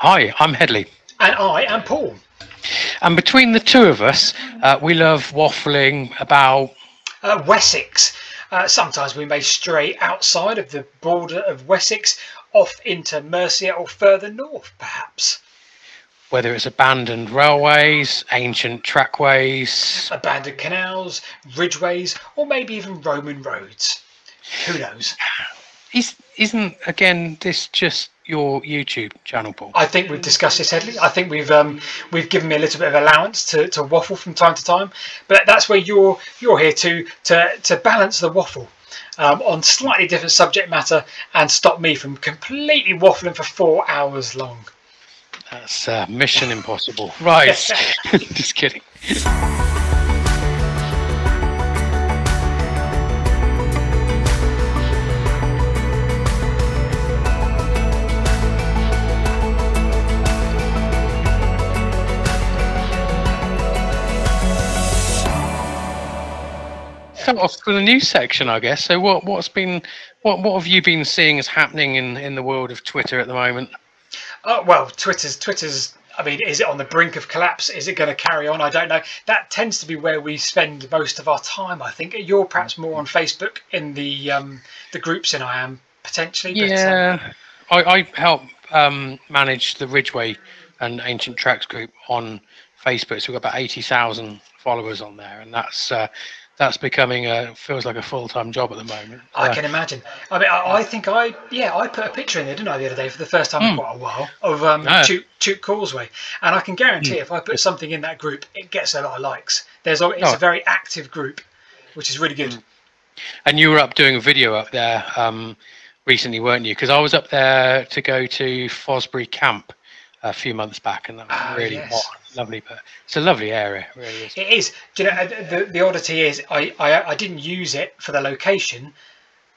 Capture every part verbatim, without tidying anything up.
Hi, I'm Hedley. And I am Paul. And between the two of us, uh, we love waffling about... Uh, Wessex. Uh, sometimes we may stray outside of the border of Wessex, off into Mercia or further north, perhaps. Whether it's abandoned railways, ancient trackways... Abandoned canals, ridgeways, or maybe even Roman roads. Who knows? Is, isn't, again, this just... your YouTube channel, Paul? I think we've discussed this, Hedley. I think we've um, we've given me a little bit of allowance to, to waffle from time to time, but that's where you're you're here to to to balance the waffle um, on slightly different subject matter and stop me from completely waffling for four hours long. That's uh, mission impossible, right? Just kidding. Off to the news section, I guess. So what what's been what what have you been seeing as happening in in the world of Twitter at the moment? Oh, well, Twitter's Twitter's I mean, is it on the brink of collapse? Is it going to carry on? I don't know. That tends to be where we spend most of our time, I think. You're perhaps more on Facebook in the um the groups than I am, potentially. Yeah, but, um... I, I help um manage the Ridgeway and Ancient Tracks group on Facebook, so we've got about eighty thousand followers on there, and that's uh that's becoming a feels like a full-time job at the moment. I uh, can imagine. I mean, I, I think I yeah I put a picture in there, didn't I, the other day for the first time mm. in quite a while of um, no. Chute, Chute Causeway, and I can guarantee mm. if I put something in that group, it gets a lot of likes. There's it's oh. a very active group, which is really good. Mm. And you were up doing a video up there um, recently, weren't you? Because I was up there to go to Fosbury Camp a few months back, and that was oh, really yes. hot. Lovely, but it's a lovely area, it really is. It is. Do you know, the, the oddity is I, I, I didn't use it for the location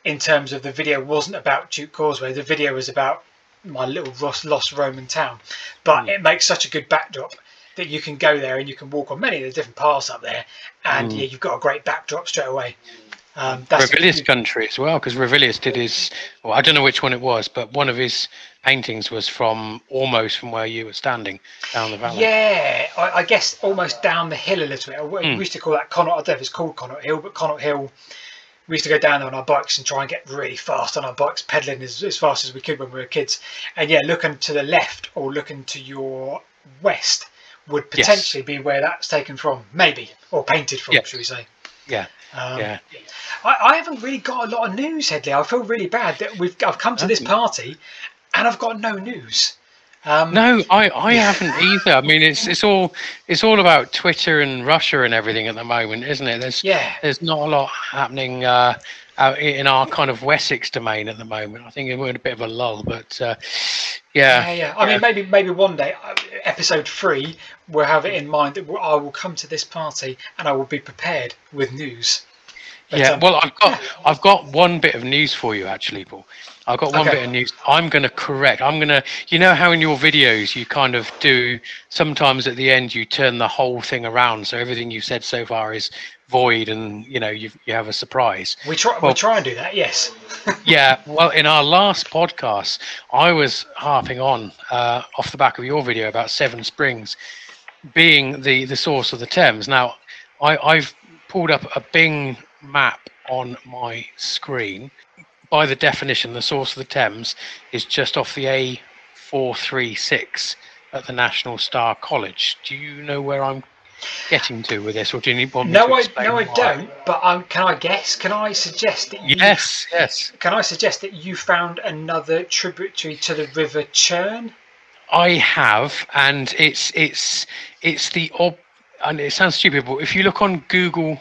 in terms of the video wasn't about Chute Causeway. The video was about my little lost Roman town, but mm. it makes such a good backdrop that you can go there and you can walk on many of the different paths up there, and mm. yeah, you've got a great backdrop straight away. Um, that's Ravilious good... country as well, because Ravilious did his, well, I don't know which one it was, but one of his paintings was from almost from where you were standing down the valley. Yeah, I, I guess almost down the hill a little bit. Mm. We used to call that Connaught, I don't know if it's called Connaught Hill, but Connaught Hill, we used to go down there on our bikes and try and get really fast on our bikes, pedalling as, as fast as we could when we were kids. And yeah, looking to the left or looking to your west would potentially yes. be where that's taken from, maybe, or painted from, yes. should we say. Yeah. Um, yeah. I, I haven't really got a lot of news, Hedley. I feel really bad that we've I've come to this party and I've got no news. Um, no, I, I haven't either. I mean, it's it's all it's all about Twitter and Russia and everything at the moment, isn't it? There's yeah. there's not a lot happening uh, out in our kind of Wessex domain at the moment. I think we're in a bit of a lull, but uh, yeah. yeah, yeah. I yeah. mean, maybe maybe one day, episode three, we'll have it in mind that I will come to this party and I will be prepared with news. But, yeah, um, well, I've got yeah. I've got one bit of news for you, actually, Paul. I've got one okay. bit of news. I'm going to correct. I'm going to, you know how in your videos you kind of do, sometimes at the end you turn the whole thing around. So everything you've said so far is void and, you know, you've, you have a surprise. We try, well, we try and do that, yes. yeah, well, in our last podcast, I was harping on uh, off the back of your video about Seven Springs being the, the source of the Thames. Now, I, I've pulled up a Bing map on my screen. By the definition, the source of the Thames is just off the A four three six at the National Star College. Do you know where I'm getting to with this, or do you need one? No, I no, I don't. But um, can I guess? Can I suggest that? You, yes, yes. Can I suggest that you found another tributary to the River Churn? I have, and it's it's it's the ob. And it sounds stupid, but if you look on Google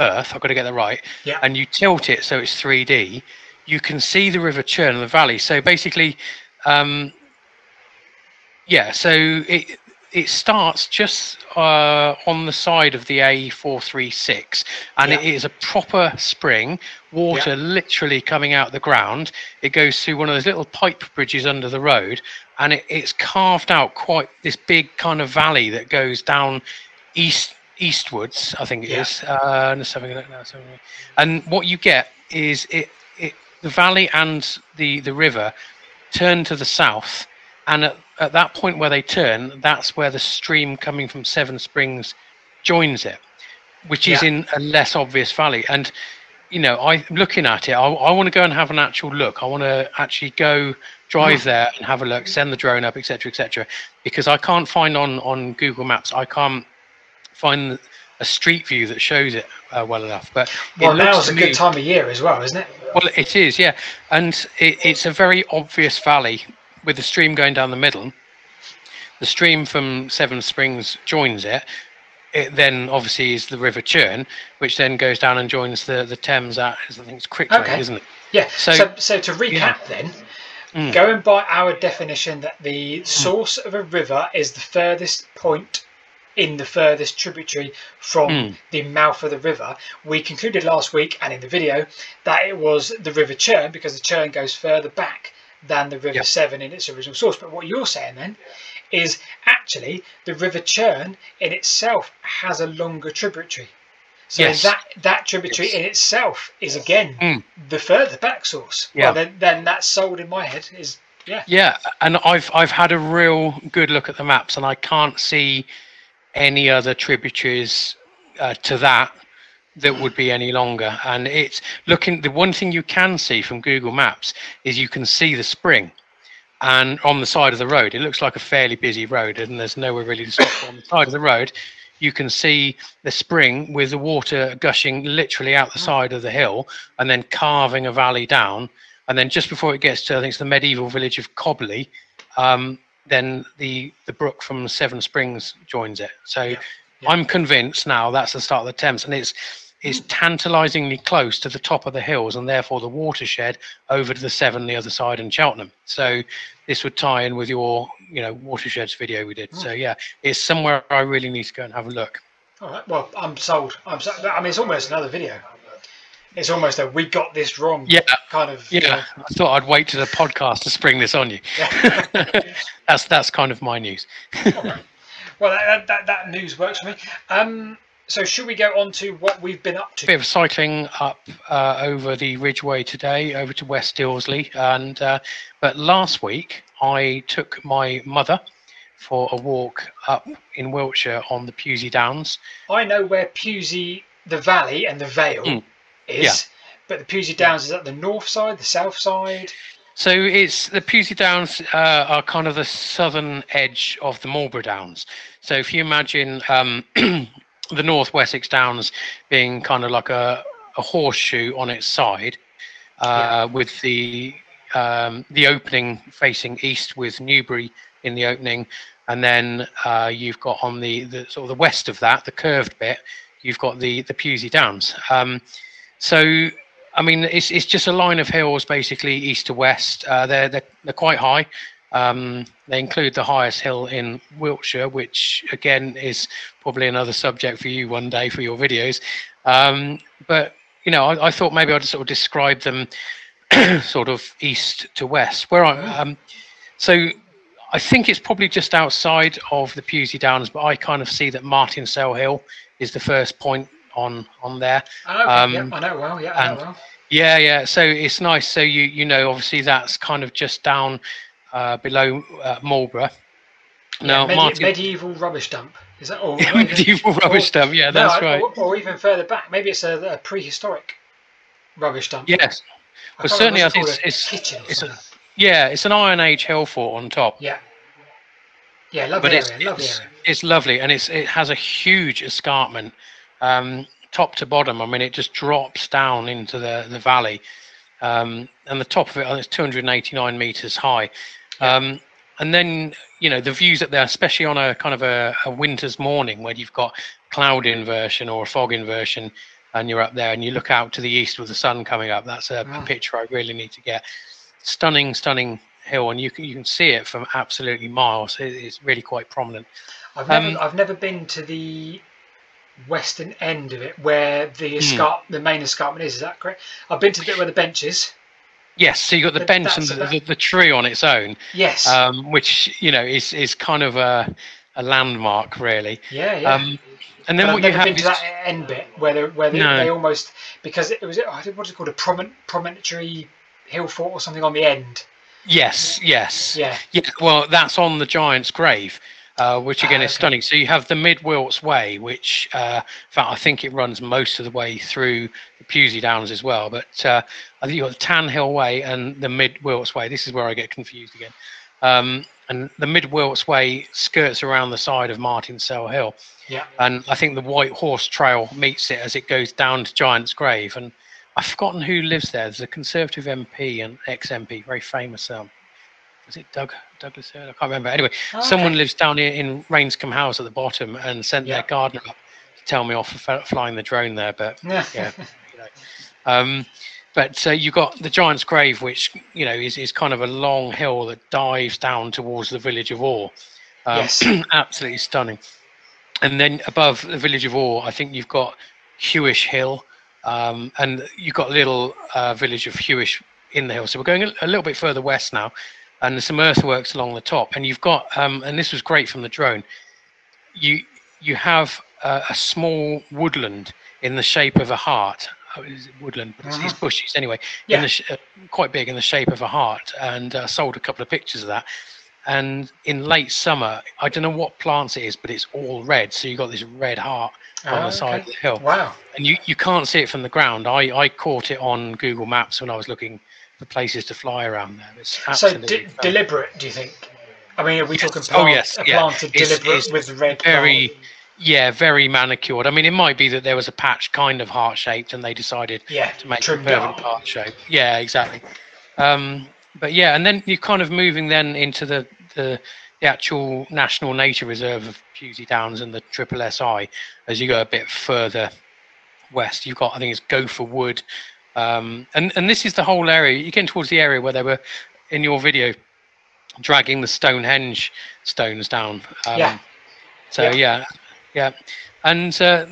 Earth, I've got to get that right. Yeah. And you tilt it so it's three D. You can see the River Churn and the valley. So basically, um, yeah, so it it starts just uh, on the side of the A four three six, and yeah. it is a proper spring, water yeah. literally coming out the ground. It goes through one of those little pipe bridges under the road, and it, it's carved out quite this big kind of valley that goes down east eastwards, I think it yeah. is. Uh, just having a look now. And what you get is it. It, the valley and the the river turn to the south, and at at that point where they turn, that's where the stream coming from Seven Springs joins it, which yeah. is in a less obvious valley. And, you know, I looking at it, I, I want to go and have an actual look. I want to actually go drive mm. there and have a look, send the drone up, et cetera, et cetera, because I can't find on, on Google Maps, I can't find a street view that shows it uh, well enough. But well, now's a good time of year as well, isn't it? Well, it is, yeah. And it, it's a very obvious valley with the stream going down the middle. The stream from Seven Springs joins it. It then obviously is the River Churn, which then goes down and joins the, the Thames at, I think it's Crickway, okay. isn't it? Yeah, so, so, so to recap yeah. then, mm. going by our definition that the source mm. of a river is the furthest point in the furthest tributary from mm. the mouth of the river, we concluded last week and in the video that it was the River Churn because the Churn goes further back than the River yep. Severn in its original source. But what you're saying then is actually the River Churn in itself has a longer tributary. So yes. that, that tributary yes. in itself is again mm. the further back source. Yeah. Well, then, then that's sold in my head. Is yeah. Yeah, and I've I've had a real good look at the maps and I can't see any other tributaries uh, to that that would be any longer. And it's looking, the one thing you can see from Google Maps is you can see the spring and on the side of the road. It looks like a fairly busy road and there's nowhere really to stop. But on the side of the road you can see the spring with the water gushing literally out the side of the hill and then carving a valley down, and then just before it gets to, I think it's the medieval village of Cobley, um then the the brook from Seven Springs joins it. So yeah, yeah. I'm convinced now that's the start of the Thames, and it's it's tantalizingly close to the top of the hills and therefore the watershed over to the Severn the other side and Cheltenham. So this would tie in with your you know watersheds video we did. Mm. So yeah, it's somewhere I really need to go and have a look. All right, well, I'm sold. I'm so, I mean, it's almost another video. It's almost a we got this wrong yeah. kind of. Yeah, you know. I thought I'd wait to the podcast to spring this on you. Yeah. that's that's kind of my news. Right. Well, that, that, that news works for me. Um, so should we go on to what we've been up to? A bit of cycling up uh, over the Ridgeway today, over to West Dilsley. And uh, but last week I took my mother for a walk up in Wiltshire on the Pewsey Downs. I know where Pewsey, the valley and the vale mm. is, yeah. but the Pewsey Downs yeah. is at the north side, the south side. So it's the Pewsey Downs uh, are kind of the southern edge of the Marlborough Downs. So if you imagine um, the North Wessex Downs being kind of like a, a horseshoe on its side, uh, yeah. with the um, the opening facing east with Newbury in the opening, and then uh, you've got on the, the sort of the west of that, the curved bit, you've got the the Pewsey Downs. Um, So, I mean, it's it's just a line of hills, basically east to west. Uh, they're, they're they're quite high. Um, they include the highest hill in Wiltshire, which again is probably another subject for you one day for your videos. Um, but you know, I, I thought maybe I'd sort of describe them, sort of east to west. Where I um, so I think it's probably just outside of the Pewsey Downs, but I kind of see that Martinsell Hill is the first point on on there. Oh, um yeah, I know well yeah I know well. yeah yeah so it's nice. So you you know obviously that's kind of just down uh below uh, Marlborough now. Yeah, Medi medieval rubbish dump, is that all? Medieval rubbish or, dump yeah that's no, right or, or even further back maybe it's a, a prehistoric rubbish dump. Yes, well certainly I think it's it's, it's a, yeah it's an Iron Age hill fort on top. Yeah. Yeah, lovely area, it's, lovely it's, area. It's lovely, and it's it has a huge escarpment um top to bottom. I mean it just drops down into the the valley, um and the top of it is two hundred eighty-nine meters high. Yeah. Um and then you know the views up there, especially on a kind of a, a winter's morning where you've got cloud inversion or a fog inversion and you're up there and you look out to the east with the sun coming up, that's a, wow. a picture I really need to get. Stunning, stunning hill, and you can you can see it from absolutely miles. It, it's really quite prominent. I've never, um, I've never been to the western end of it where the escarp mm. the main escarpment is is that correct? I've been to the bit where the bench is. Yes, so you've got the, the bench and the, the, the tree on its own. Yes, um which you know is is kind of a a landmark really. Yeah, yeah. Um and then but what I've you have been is to that end bit where they, where they, no. they almost, because it was, I think, what's it called, a prominent promontory hill fort or something on the end. Yes, yes. Yeah. Yeah. Well, that's on the Giant's Grave, uh, which again ah, is okay. stunning. So you have the Mid Wilts Way, which uh, in fact I think it runs most of the way through the Pewsey Downs as well. But uh, I think you've got the Tan Hill Way and the Mid Wilts Way. This is where I get confused again. Um, and the Mid Wilts Way skirts around the side of Martinsell Hill. Yeah. And I think the White Horse Trail meets it as it goes down to Giant's Grave. And I've forgotten who lives there. There's a Conservative M P and ex M P, very famous. Um, is it Doug Douglas Hurd? I can't remember. Anyway, oh, someone okay. lives down here in Rainscombe House at the bottom and sent yeah. their gardener up to tell me off for flying the drone there. But yeah, yeah you know. Um, but uh, you've got the Giant's Grave, which you know is is kind of a long hill that dives down towards the village of Orr. Um, yes, absolutely stunning. And then above the village of Orr, I think you've got Hewish Hill. Um, and you've got a little uh, village of Hewish in the hill. So we're going a, a little bit further west now, and there's some earthworks along the top. And you've got, um, and this was great from the drone, you you have uh, a small woodland in the shape of a heart. Oh, is it woodland? But it's, uh-huh. it's bushes anyway. Yeah. In the sh uh, quite big in the shape of a heart, and uh, sold a couple of pictures of that. And in late summer, I don't know what plants it is, but it's all red. So you've got this red heart on oh, the side okay. of the hill. Wow. And you, you can't see it from the ground. I, I caught it on Google Maps when I was looking for places to fly around there. It's absolutely so de fun. deliberate, do you think? I mean, are we yes. talking plant, oh, yes. a yeah. planted it's, deliberate it's with red very, plant? Yeah, very manicured. I mean, it might be that there was a patch kind of heart-shaped and they decided yeah, to make a permanent heart shape. Yeah, exactly. Um, But yeah, and then you're kind of moving then into the, the the actual National Nature Reserve of Pewsey Downs and the Triple S I as you go a bit further west. You've got, I think it's Gopher Wood. Um, and, and this is the whole area. You're getting towards the area where they were, in your video, dragging the Stonehenge stones down. Um, yeah. So yeah, yeah. yeah. And uh,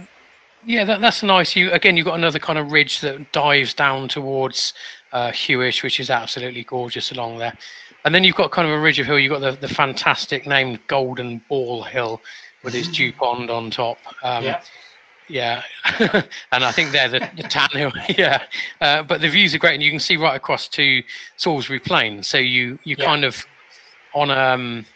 yeah, that, that's nice. You Again, you've got another kind of ridge that dives down towards... Uh, Hewish, which is absolutely gorgeous along there. And then you've got kind of a ridge of hill. You've got the, the fantastic named Golden Ball Hill with its dew pond on top. Um, yeah. Yeah. And I think they're the, the Tan Hill. Yeah. Uh, but the views are great. And you can see right across to Salisbury Plain. So you, you yeah. kind of on um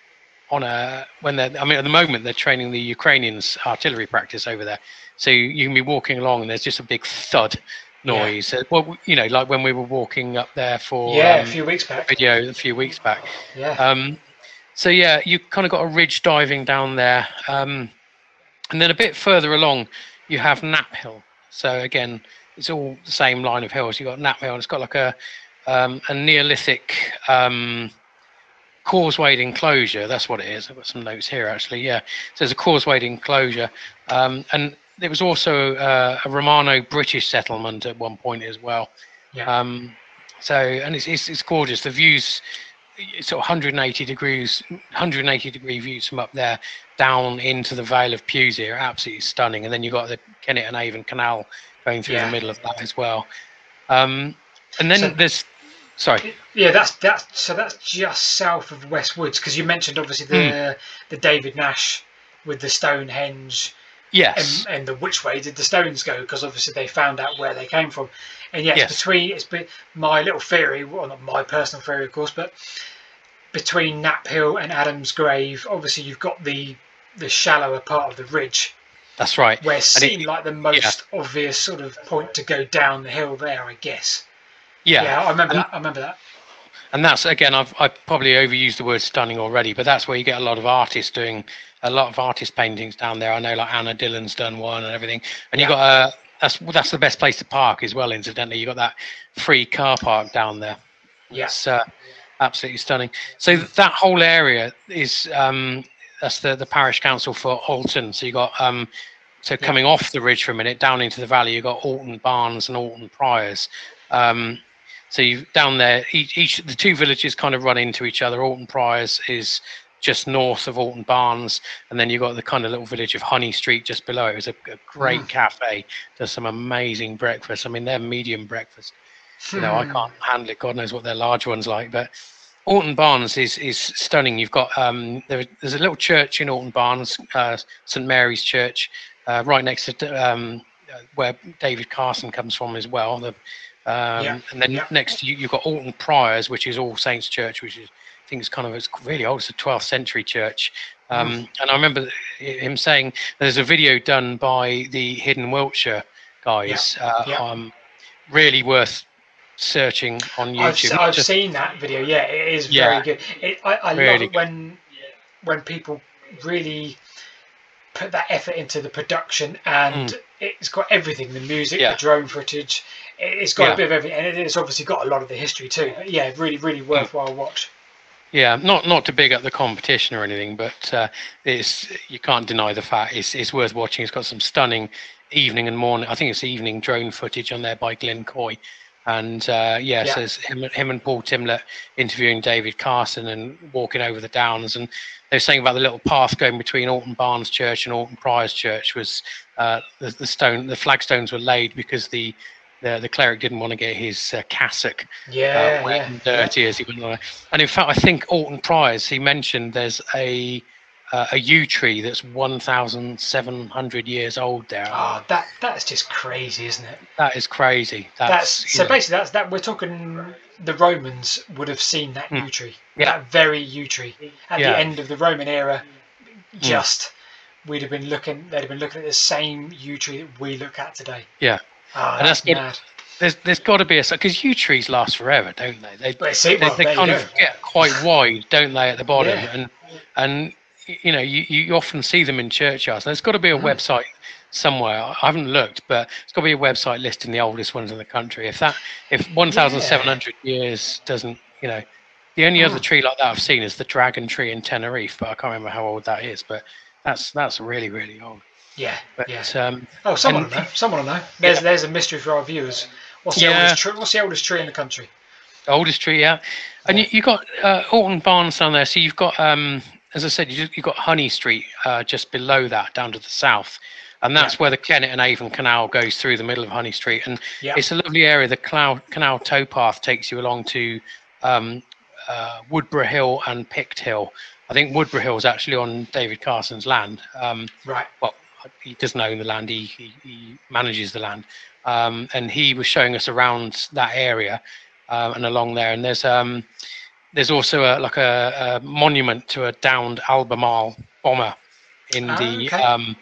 on a, when they're, I mean, at the moment they're training the Ukrainians artillery practice over there. So you can be walking along and there's just a big thud noise. Yeah. Well, you know, like when we were walking up there for yeah, um, a few weeks back. Video a few weeks back. Yeah. Um, so yeah, you kind of got a ridge diving down there, um, and then a bit further along, you have Knap Hill. So again, it's all the same line of hills. You got Knap Hill, and it's got like a um, a Neolithic um, causewayed enclosure. That's what it is. I've got some notes here actually. Yeah. So there's a causewayed enclosure, um, and there was also uh, a Romano-British settlement at one point as well. Yeah. Um, so, and it's, it's, it's gorgeous. The views, it's sort of one hundred eighty degrees, one hundred eighty degree views from up there down into the Vale of Pewsey are absolutely stunning. And then you've got the Kennet and Avon Canal going through yeah. the middle of that as well. Um, and then so, there's, sorry. Yeah, that's that's so that's just south of West Woods, because you mentioned obviously the mm. the David Nash with the Stonehenge. Yes, and, and the which way did the stones go? Because obviously they found out where they came from, and yes, yes. between it's been my little theory, well, not my personal theory, of course, but between Knap Hill and Adam's Grave, obviously you've got the the shallower part of the ridge. That's right. Where it seemed like the most yeah. obvious sort of point to go down the hill there, I guess. Yeah, yeah, I remember and, that. I remember that. And that's again, I've I probably overused the word stunning already, but that's where you get a lot of artists doing. A lot of artist paintings down there. I know, like Anna Dillon's done one and everything. And yeah. you got a uh, that's that's the best place to park as well. Incidentally, you got that free car park down there. Yes, yeah. uh, absolutely stunning. So that whole area is um, that's the the parish council for Alton. So you got um, so coming yeah. off the ridge for a minute down into the valley. You got Alton Barnes and Alton Priors. Um, so you down there, each, each the two villages kind of run into each other. Alton Priors is just north of Alton Barnes, and then you've got the kind of little village of Honey Street just below. It was a, a great mm. cafe, does some amazing breakfast. I mean, they're medium breakfast. Hmm. You know, I can't handle it. God knows what their large one's like. But Alton Barnes is is stunning. You've got um, there, there's a little church in Alton Barnes, uh, Saint Mary's Church, uh, right next to um, where David Carson comes from as well. The Um, yeah. And then yeah. next you, you've got Alton Priors, which is All Saints Church, which is, I think it's kind of, it's really old, it's a twelfth century church. Um, mm. And I remember him saying there's a video done by the Hidden Wiltshire guys, yeah. Uh, yeah. Um, really worth searching on YouTube. I've, I've Just, seen that video, yeah, it is yeah, very good. It, I, I really love it when, when people really put that effort into the production, and mm. it's got everything, the music, yeah. the drone footage, it's got yeah. a bit of everything, and it's obviously got a lot of the history too. But yeah, really, really worthwhile mm. watch. Yeah, not not to big up the competition or anything, but uh, it's, you can't deny the fact it's, it's worth watching. It's got some stunning evening and morning, I think it's evening drone footage on there by Glyn Coy, and uh, yeah, yeah. so it's him, him and Paul Timlett interviewing David Carson and walking over the downs, and they were saying about the little path going between Alton Barnes Church and Alton Priors Church was uh, the, the stone, the flagstones were laid because the The, the cleric didn't want to get his uh, cassock yeah, uh, wet yeah, and dirty yeah. as he went on. And in fact, I think Alton Priors, he mentioned there's a uh, a yew tree that's one thousand seven hundred years old there. Oh, that that's just crazy, isn't it? That is crazy. That's, that's so know. basically that's that we're talking. The Romans would have seen that mm. yew tree, yeah. that very yew tree, at yeah. the end of the Roman era. Just mm. we'd have been looking. They'd have been looking at the same yew tree that we look at today. Yeah. Oh, and that's, that's mad. There's there's got to be a, because yew trees last forever, don't they? They well, they, well, they kind of get quite wide, don't they, at the bottom? Yeah. And and you know you, you often see them in churchyards. There's got to be a mm. website somewhere. I haven't looked, but it's got to be a website listing the oldest ones in the country. If that if one thousand seven hundred yeah. years doesn't, you know, the only mm. other tree like that I've seen is the dragon tree in Tenerife, but I can't remember how old that is. But that's that's really really old. Yeah, but, yeah. Um, oh, someone will know. Someone will know. There's, yeah. there's a mystery for our viewers. What's the, yeah. oldest tree, what's the oldest tree in the country? The oldest tree, yeah. And yeah. you, you've got uh, Alton Barnes down there. So you've got, um, as I said, you, you've got Honey Street uh, just below that, down to the south. And that's yeah. where the Kennet and Avon Canal goes through the middle of Honey Street. And yeah. it's a lovely area. The canal, canal towpath takes you along to um, uh, Woodborough Hill and Pict Hill. I think Woodborough Hill is actually on David Carson's land. Um, right. Well, he doesn't own the land, he, he, he manages the land, um, and he was showing us around that area uh, and along there, and there's um there's also a like a, a monument to a downed Albemarle bomber in oh, the okay. um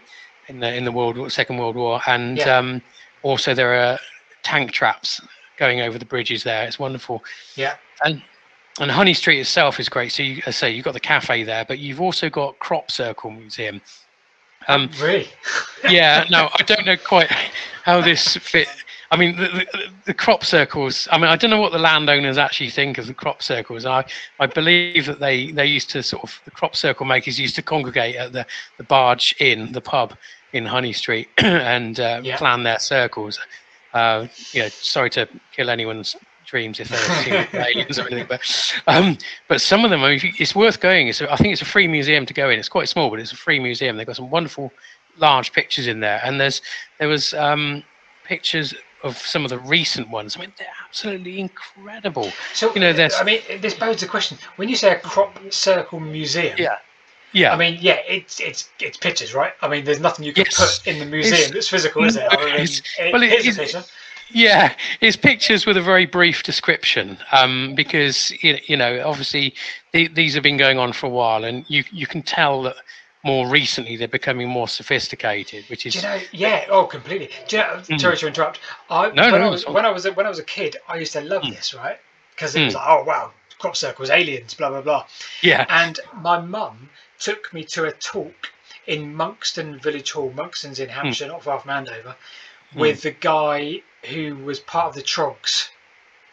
in the in the world Second World War, and yeah. um also there are tank traps going over the bridges there. It's wonderful. Yeah. And And Honey Street itself is great. So you say so you've got the cafe there, but you've also got Crop Circle Museum. Um, really? Yeah, no, I don't know quite how this fit. I mean, the, the, the crop circles, I mean, I don't know what the landowners actually think of the crop circles. I, I believe that they, they used to sort of, the crop circle makers used to congregate at the, the Barge Inn, the pub in Honey Street, and uh, yeah. plan their circles. Uh, you know, sorry to kill anyone's dreams if they're aliens or anything, but um but some of them, I mean, it's worth going. It's a, I think it's a free museum to go in. It's quite small, but it's a free museum. They've got some wonderful large pictures in there, and there's there was um pictures of some of the recent ones. I mean, they're absolutely incredible. So you know, there's I mean, this poses a question. When you say a crop circle museum, yeah yeah I mean, yeah, it's it's it's pictures, right? I mean, there's nothing you can yes. put in the museum it's, that's physical, no, is there? I mean, it's, it, well, it, it is a picture. Yeah, it's pictures with a very brief description, um, because, you know, obviously the, these have been going on for a while, and you you can tell that more recently they're becoming more sophisticated, which is... Do you know, yeah, oh, completely. Do you know, mm. sorry to interrupt. I, no, when, no, I was, when, I was a, when I was a kid, I used to love mm. this, right? Because it mm. was like, oh, wow, crop circles, aliens, blah, blah, blah. Yeah. And my mum took me to a talk in Monkston Village Hall, Monkston's in Hampshire, mm. not far from Andover, with mm. the guy who was part of the Trogs,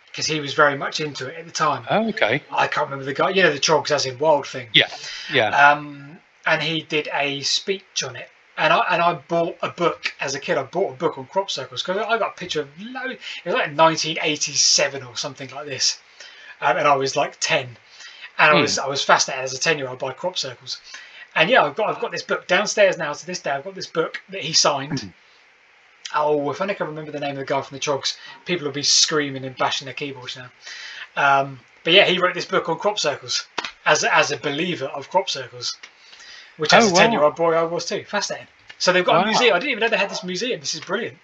because he was very much into it at the time. Oh, okay. I can't remember the guy. You know, the Trogs as in Wild Thing. Yeah, yeah. Um, and he did a speech on it. And I and I bought a book as a kid. I bought a book on crop circles, because I got a picture of, low, it was like nineteen eighty-seven or something like this. Um, and I was like ten. And mm. I was I was fascinated as a ten-year-old by crop circles. And yeah, I've got, I've got this book downstairs now to this day. I've got this book that he signed. Mm. Oh, if only I can remember the name of the guy from the Trogs, people will be screaming and bashing their keyboards now. Um, but yeah, he wrote this book on crop circles as a, as a believer of crop circles, which as oh, a ten-year-old wow. boy I was too. Fascinating. So they've got wow. a museum. I didn't even know they had this museum. This is brilliant.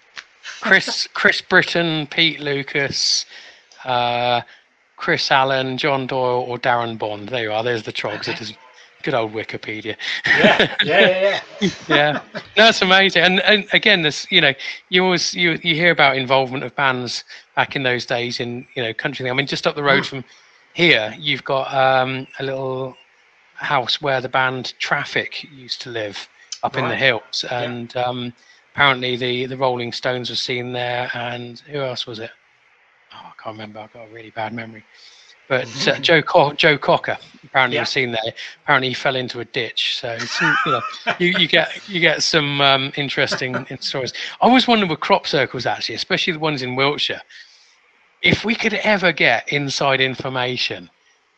Chris, Chris Britton, Pete Lucas, uh, Chris Allen, John Doyle, or Darren Bond. There you are. There's the trogs. It is good old Wikipedia. Yeah, yeah, yeah. Yeah, no, that's amazing. And, and again, this, you know, you always you you hear about involvement of bands back in those days in, you know, country. I mean, just up the road mm. from here, you've got um, a little house where the band Traffic used to live up right. in the hills, and yeah. um, apparently the the Rolling Stones were seen there, and who else was it? Oh, I can't remember. I've got a really bad memory. But uh, Joe Co- Joe Cocker apparently yeah. was seen there. Apparently he fell into a ditch. So it's, you know, you, you get you get some um, interesting stories. I always wonder with crop circles, actually, especially the ones in Wiltshire, if we could ever get inside information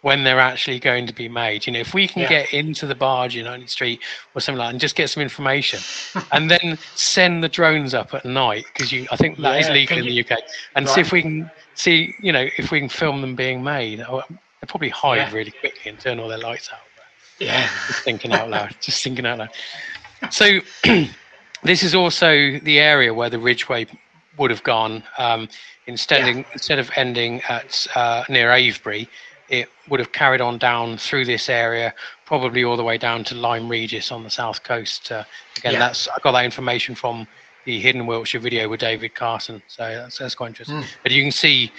when they're actually going to be made. You know, if we can yeah. get into the barge in Honey Street or something like that and just get some information, and then send the drones up at night, because you I think that yeah, is legal in you, the U K, and right. see if we can see, you know, if we can film them being made. Or they'll probably hide yeah. really quickly and turn all their lights out. But yeah. Just thinking out loud, just thinking out loud. So this is also the area where the Ridgeway would have gone. Um, instead, yeah. instead of ending at uh, near Avebury, it would have carried on down through this area, probably all the way down to Lyme Regis on the south coast. Uh, again, yeah. that's I got that information from the Hidden Wiltshire video with David Carson, so that's, that's quite interesting. Mm. But you can see,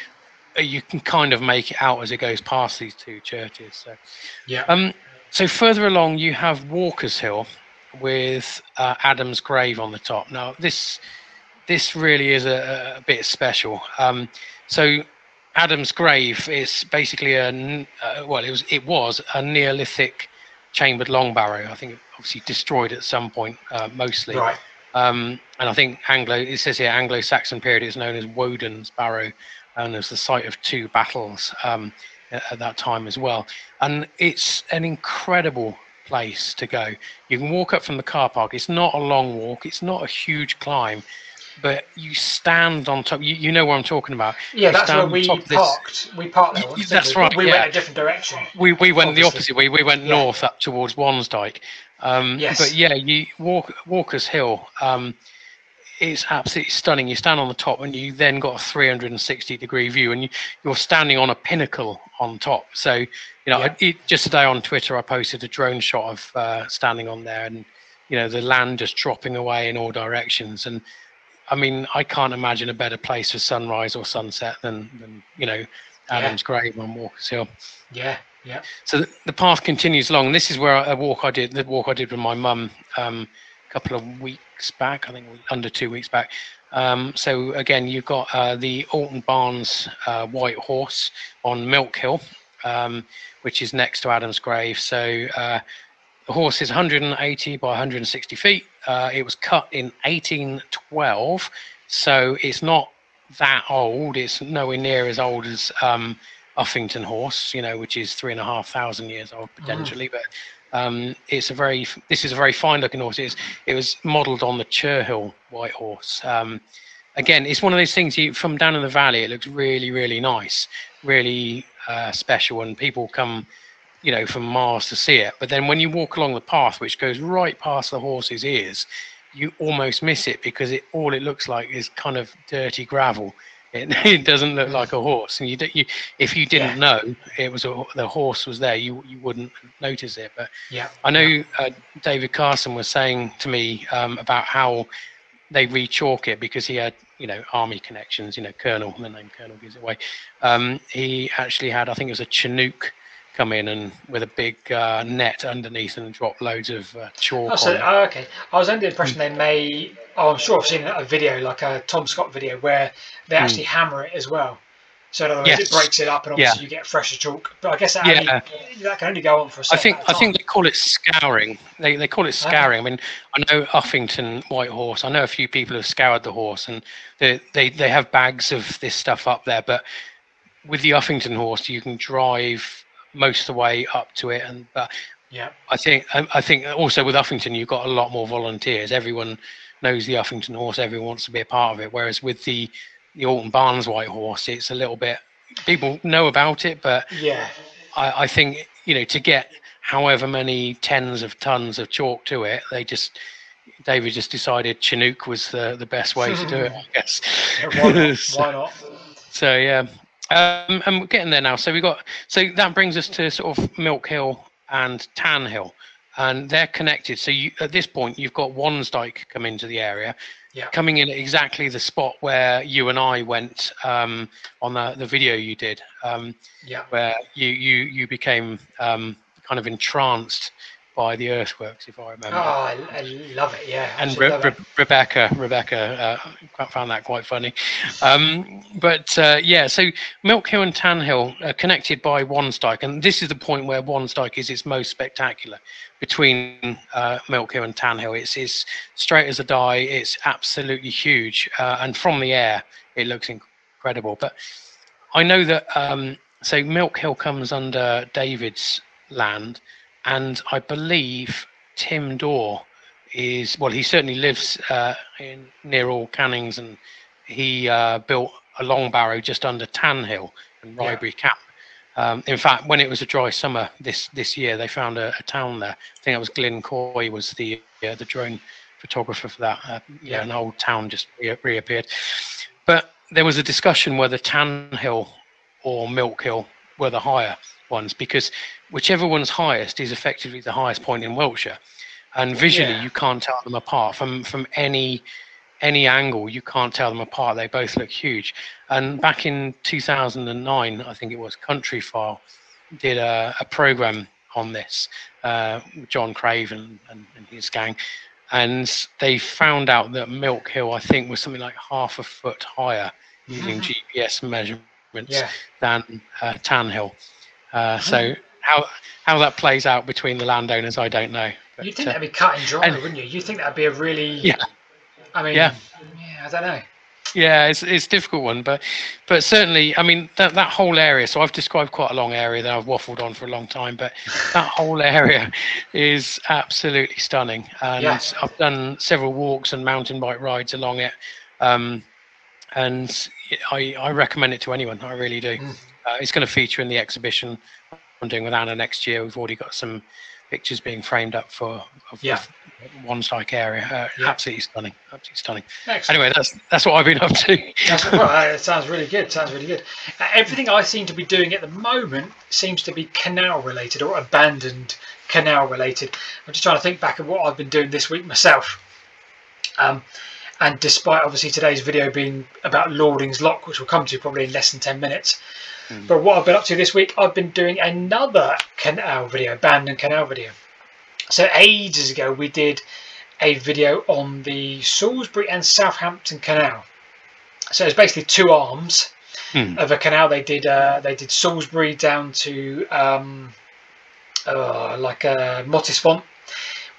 you can kind of make it out as it goes past these two churches. So, yeah. Um, so further along, you have Walker's Hill with uh, Adam's Grave on the top. Now, this this really is a, a bit special. Um, so. Adam's Grave is basically a uh, well, it was it was a Neolithic chambered long barrow. I think it obviously destroyed at some point, uh, mostly. Right. Um, and I think Anglo it says here Anglo-Saxon period is known as Woden's Barrow, and it's the site of two battles um, at that time as well. And it's an incredible place to go. You can walk up from the car park. It's not a long walk. It's not a huge climb. But you stand on top. You, you know what I'm talking about. Yeah, you that's where we parked. This, we parked there. Once, that's we? right. We yeah. went a different direction. We we went obviously. the opposite way. We went yeah. north up towards Wansdyke. Um, yes. But yeah, you walk Walker's Hill. Um, it's absolutely stunning. You stand on the top, and you then got a three hundred sixty degree view, and you, you're standing on a pinnacle on top. So you know, yeah. I, it, just today on Twitter, I posted a drone shot of uh, standing on there, and you know the land just dropping away in all directions, and I mean, I can't imagine a better place for sunrise or sunset than, than you know, Adam's yeah. Grave on Walker's Hill. Yeah, yeah. So the, the path continues along. This is where I, a walk I did, the walk I did with my mum um, a couple of weeks back, I think under two weeks back. Um, so again, you've got uh, the Alton Barnes uh, White Horse on Milk Hill, um, which is next to Adam's Grave. So uh, the horse is one hundred eighty by one hundred sixty feet. Uh, it was cut in eighteen twelve, so it's not that old. It's nowhere near as old as um, Uffington horse, you know, which is three and a half thousand years old potentially. Mm. But um, it's a very this is a very fine looking horse. It's, it was modelled on the Churhill White Horse. Um, again, it's one of those things you, from down in the valley. It looks really, really nice, really uh, special, and people come, you know, from miles to see it. But then when you walk along the path, which goes right past the horse's ears, you almost miss it because it all it looks like is kind of dirty gravel. It, it doesn't look like a horse. And you, do, you if you didn't yeah. know it was a, the horse was there, you you wouldn't notice it. But yeah, I know uh, David Carson was saying to me um, about how they re-chalk it because he had, you know, army connections. You know, Colonel, the name Colonel gives it away. Um, he actually had, I think it was a Chinook, come in and with a big uh, net underneath and drop loads of uh, chalk. Oh, so, on oh, okay. I was under the impression they may. Oh, I'm sure I've seen a video like a Tom Scott video where they actually mm. hammer it as well. So in other words, yes. it breaks it up, and obviously yeah. you get fresher chalk. But I guess that, yeah. only, that can only go on for a second. I think I think they call it scouring. They they call it scouring. Okay. I mean, I know Uffington White Horse. I know a few people have scoured the horse, and they they, they have bags of this stuff up there. But with the Uffington horse, you can drive most of the way up to it, and but yeah, I think I, I think also with Uffington you've got a lot more volunteers. Everyone knows the Uffington horse. Everyone wants to be a part of it. Whereas with the the Alton Barnes White Horse, it's a little bit people know about it, but yeah, I, I think you know to get however many tens of tons of chalk to it, they just David just decided Chinook was the, the best way to do it, I guess. Yeah, why not? so, why not? So, yeah. Um, and we're getting there now. So we got, so that brings us to sort of Milk Hill and Tan Hill, and they're connected. So you, at this point, you've got Wansdyke come into the area, yeah. coming in at exactly the spot where you and I went um, on the, the video you did, um, yeah. where you you you became um, kind of entranced by the earthworks, if I remember. Oh, I, I love it, yeah. And Re Re it. Rebecca, Rebecca, uh, found that quite funny. Um, but uh, yeah, so Milk Hill and Tan Hill are connected by Wansdyke, and this is the point where Wansdyke is its most spectacular. Between uh, Milk Hill and Tan Hill, it's, it's straight as a die. It's absolutely huge, uh, and from the air, it looks incredible. But I know that um, so Milk Hill comes under David's land. And I believe Tim Dorr is, well, he certainly lives uh, in, near All Cannings, and he uh, built a long barrow just under Tan Hill and Rybury yeah. Camp. Um, in fact, when it was a dry summer this this year, they found a, a town there. I think it was Glyn Coy was the uh, the drone photographer for that. Uh, yeah, yeah, an old town just re reappeared. But there was a discussion whether Tan Hill or Milk Hill were the higher ones, because whichever one's highest is effectively the highest point in Wiltshire, and visually yeah. you can't tell them apart from from any any angle. You can't tell them apart. They both look huge. And back in two thousand nine, I think it was, Countryfile did a, a program on this, uh, John Crave and, and, and his gang, and they found out that Milk Hill, I think, was something like half a foot higher using mm-hmm. G P S measurements yeah. than uh, Tan Hill. Uh, so how how that plays out between the landowners, I don't know. But, you'd think uh, that'd be cut and dry, and, wouldn't you? You'd think that'd be a really, yeah. I mean, yeah. yeah, I don't know. Yeah, it's it's a difficult one, but but certainly, I mean, that that whole area. So I've described quite a long area that I've waffled on for a long time, but that whole area is absolutely stunning. And yeah. I've done several walks and mountain bike rides along it, um, and I I recommend it to anyone. I really do. Mm. Uh, it's going to feature in the exhibition I'm doing with Anna next year. We've already got some pictures being framed up for of, yeah. of Wansdyke area. Uh, yeah. Absolutely stunning, absolutely stunning. Excellent. Anyway, that's that's what I've been up to. That's, well, uh, it sounds really good. Sounds really good. Uh, everything I seem to be doing at the moment seems to be canal related or abandoned canal related. I'm just trying to think back of what I've been doing this week myself. Um, and despite obviously today's video being about Lordings Lock, which we'll come to probably in less than ten minutes. But what I've been up to this week, I've been doing another canal video, abandoned canal video. So ages ago, we did a video on the Salisbury and Southampton Canal. So it's basically two arms mm. of a canal. They did uh, they did Salisbury down to um, uh, like uh, Mottisfont,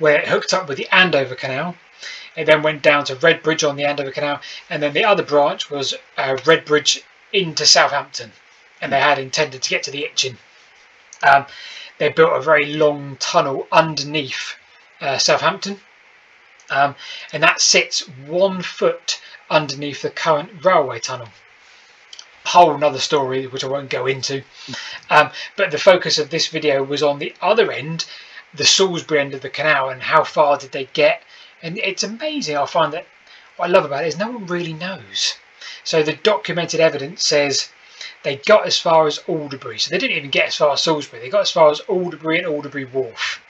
where it hooked up with the Andover Canal. It then went down to Redbridge on the Andover Canal, and then the other branch was uh, Redbridge into Southampton. And they had intended to get to the Itchen. Um, they built a very long tunnel underneath uh, Southampton, um, and that sits one foot underneath the current railway tunnel. Whole another story which I won't go into. Um, but the focus of this video was on the other end, the Salisbury end of the canal, and how far did they get. And it's amazing. I find that what I love about it is no one really knows. So the documented evidence says they got as far as Alderbury. So they didn't even get as far as Salisbury. They got as far as Alderbury and Alderbury Wharf.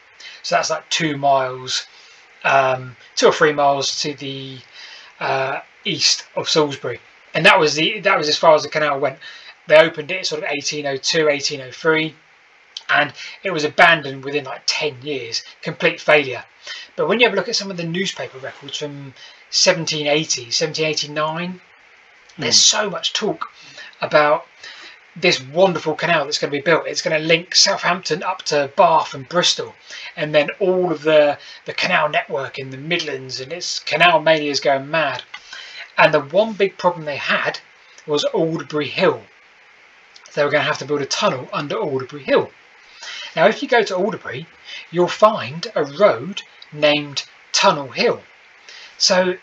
So that's like two miles, um, two or three miles to the uh, east of Salisbury. And that was the that was as far as the canal went. They opened it sort of eighteen oh two, eighteen oh three. And it was abandoned within like ten years. Complete failure. But when you have a look at some of the newspaper records from seventeen eighty, seventeen eighty-nine, mm. there's so much talk about this wonderful canal that's going to be built. It's going to link Southampton up to Bath and Bristol, and then all of the the canal network in the Midlands, and its canal mania is going mad. And the one big problem they had was Alderbury Hill. They were going to have to build a tunnel under Alderbury Hill. Now, if you go to Alderbury, you'll find a road named Tunnel Hill. So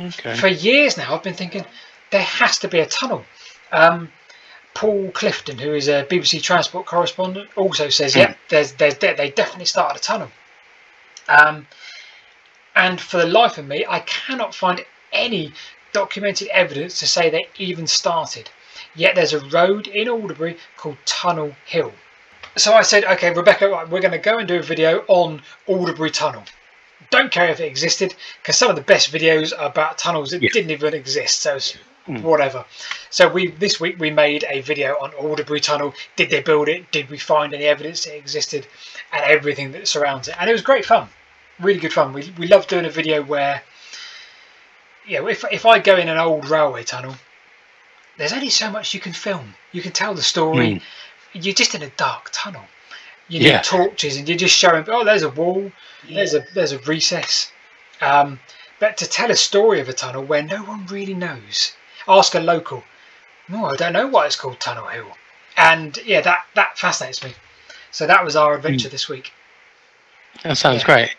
okay. for years now, I've been thinking there has to be a tunnel. Um, Paul Clifton, who is a B B C transport correspondent, also says, yeah, there's, there's, they definitely started a tunnel. Um, and for the life of me, I cannot find any documented evidence to say they even started. Yet there's a road in Alderbury called Tunnel Hill. So I said, okay, Rebecca, right, we're going to go and do a video on Alderbury Tunnel. Don't care if it existed, because some of the best videos are about tunnels that yeah. didn't even exist, so mm. whatever. So we this week we made a video on Alderbury Tunnel. Did they build it? Did we find any evidence it existed? And everything that surrounds it. And it was great fun. Really good fun. We, we love doing a video where, you know, if, if I go in an old railway tunnel, there's only so much you can film. You can tell the story. Mm. You're just in a dark tunnel. You need yeah. torches, and you're just showing, oh, there's a wall, yeah. there's a there's a recess. Um, but to tell a story of a tunnel where no one really knows, ask a local, no, oh, I don't know why it's called Tunnel Hill. And yeah, that, that fascinates me. So that was our adventure mm. this week. That sounds yeah. great.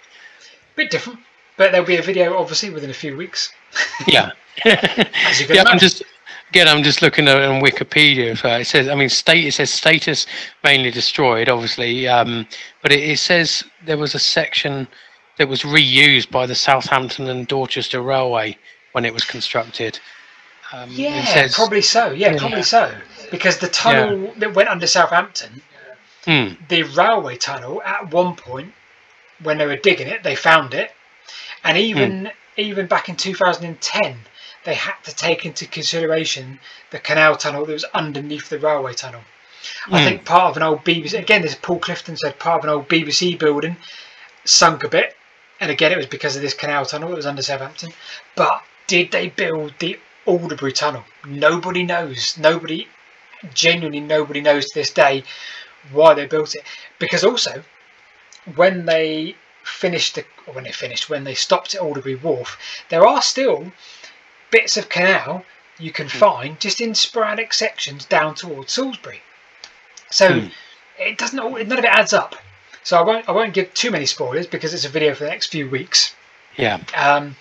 Bit different, but there'll be a video, obviously, within a few weeks. Yeah. As you can yeah, I'm just... Again, I'm just looking at on Wikipedia. So it says, I mean, state. It says status mainly destroyed, obviously. Um, but it, it says there was a section that was reused by the Southampton and Dorchester Railway when it was constructed. Um, yeah, it says, probably so. Yeah, yeah, probably so. Because the tunnel yeah. that went under Southampton, mm. the railway tunnel, at one point when they were digging it, they found it, and even mm. even back in two thousand ten. They had to take into consideration the canal tunnel that was underneath the railway tunnel. Mm. I think part of an old B B C, again, this Paul Clifton said, part of an old B B C building sunk a bit. And again, it was because of this canal tunnel that was under Southampton. But did they build the Alderbury Tunnel? Nobody knows. Nobody, genuinely nobody knows to this day why they built it. Because also, when they finished, the, or when they finished, when they stopped at Alderbury Wharf, there are still bits of canal you can mm. find just in sporadic sections down towards Salisbury, so mm. it doesn't all, none of it adds up. So I won't I won't give too many spoilers because it's a video for the next few weeks. Yeah. Um,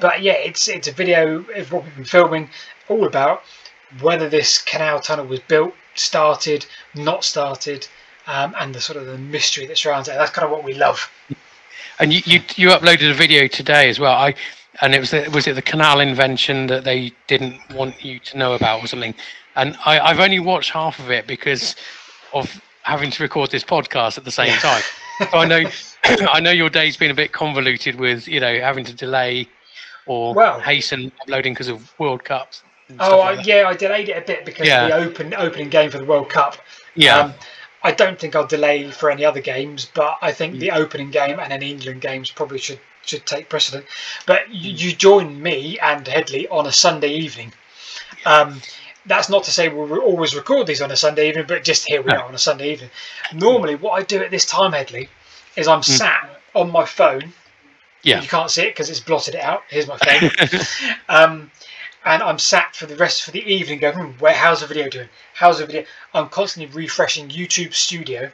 but yeah, it's it's a video of what we've been filming all about whether this canal tunnel was built, started, not started, um, and the sort of the mystery that surrounds it. That's kind of what we love. And you you, you uploaded a video today as well. I. And it was the, was it the canal invention that they didn't want you to know about or something? And I, I've only watched half of it because of having to record this podcast at the same time. So I know I know your day's been a bit convoluted with, you know, having to delay or well, hasten uploading because of World Cups. And oh stuff like yeah, that. I delayed it a bit because yeah. of the open opening game for the World Cup. Yeah. Um, I don't think I'll delay for any other games, but I think the opening game and any England games probably should. should take precedent. But you, you join me and Headley on a Sunday evening. Um, that's not to say we'll always record these on a Sunday evening, but just here we are on a Sunday evening. Normally what I do at this time, Headley, is I'm sat on my phone. Yeah. You can't see it because it's blotted it out. Here's my phone. um, and I'm sat for the rest of the evening going, hmm, where, how's the video doing? How's the video? I'm constantly refreshing YouTube Studio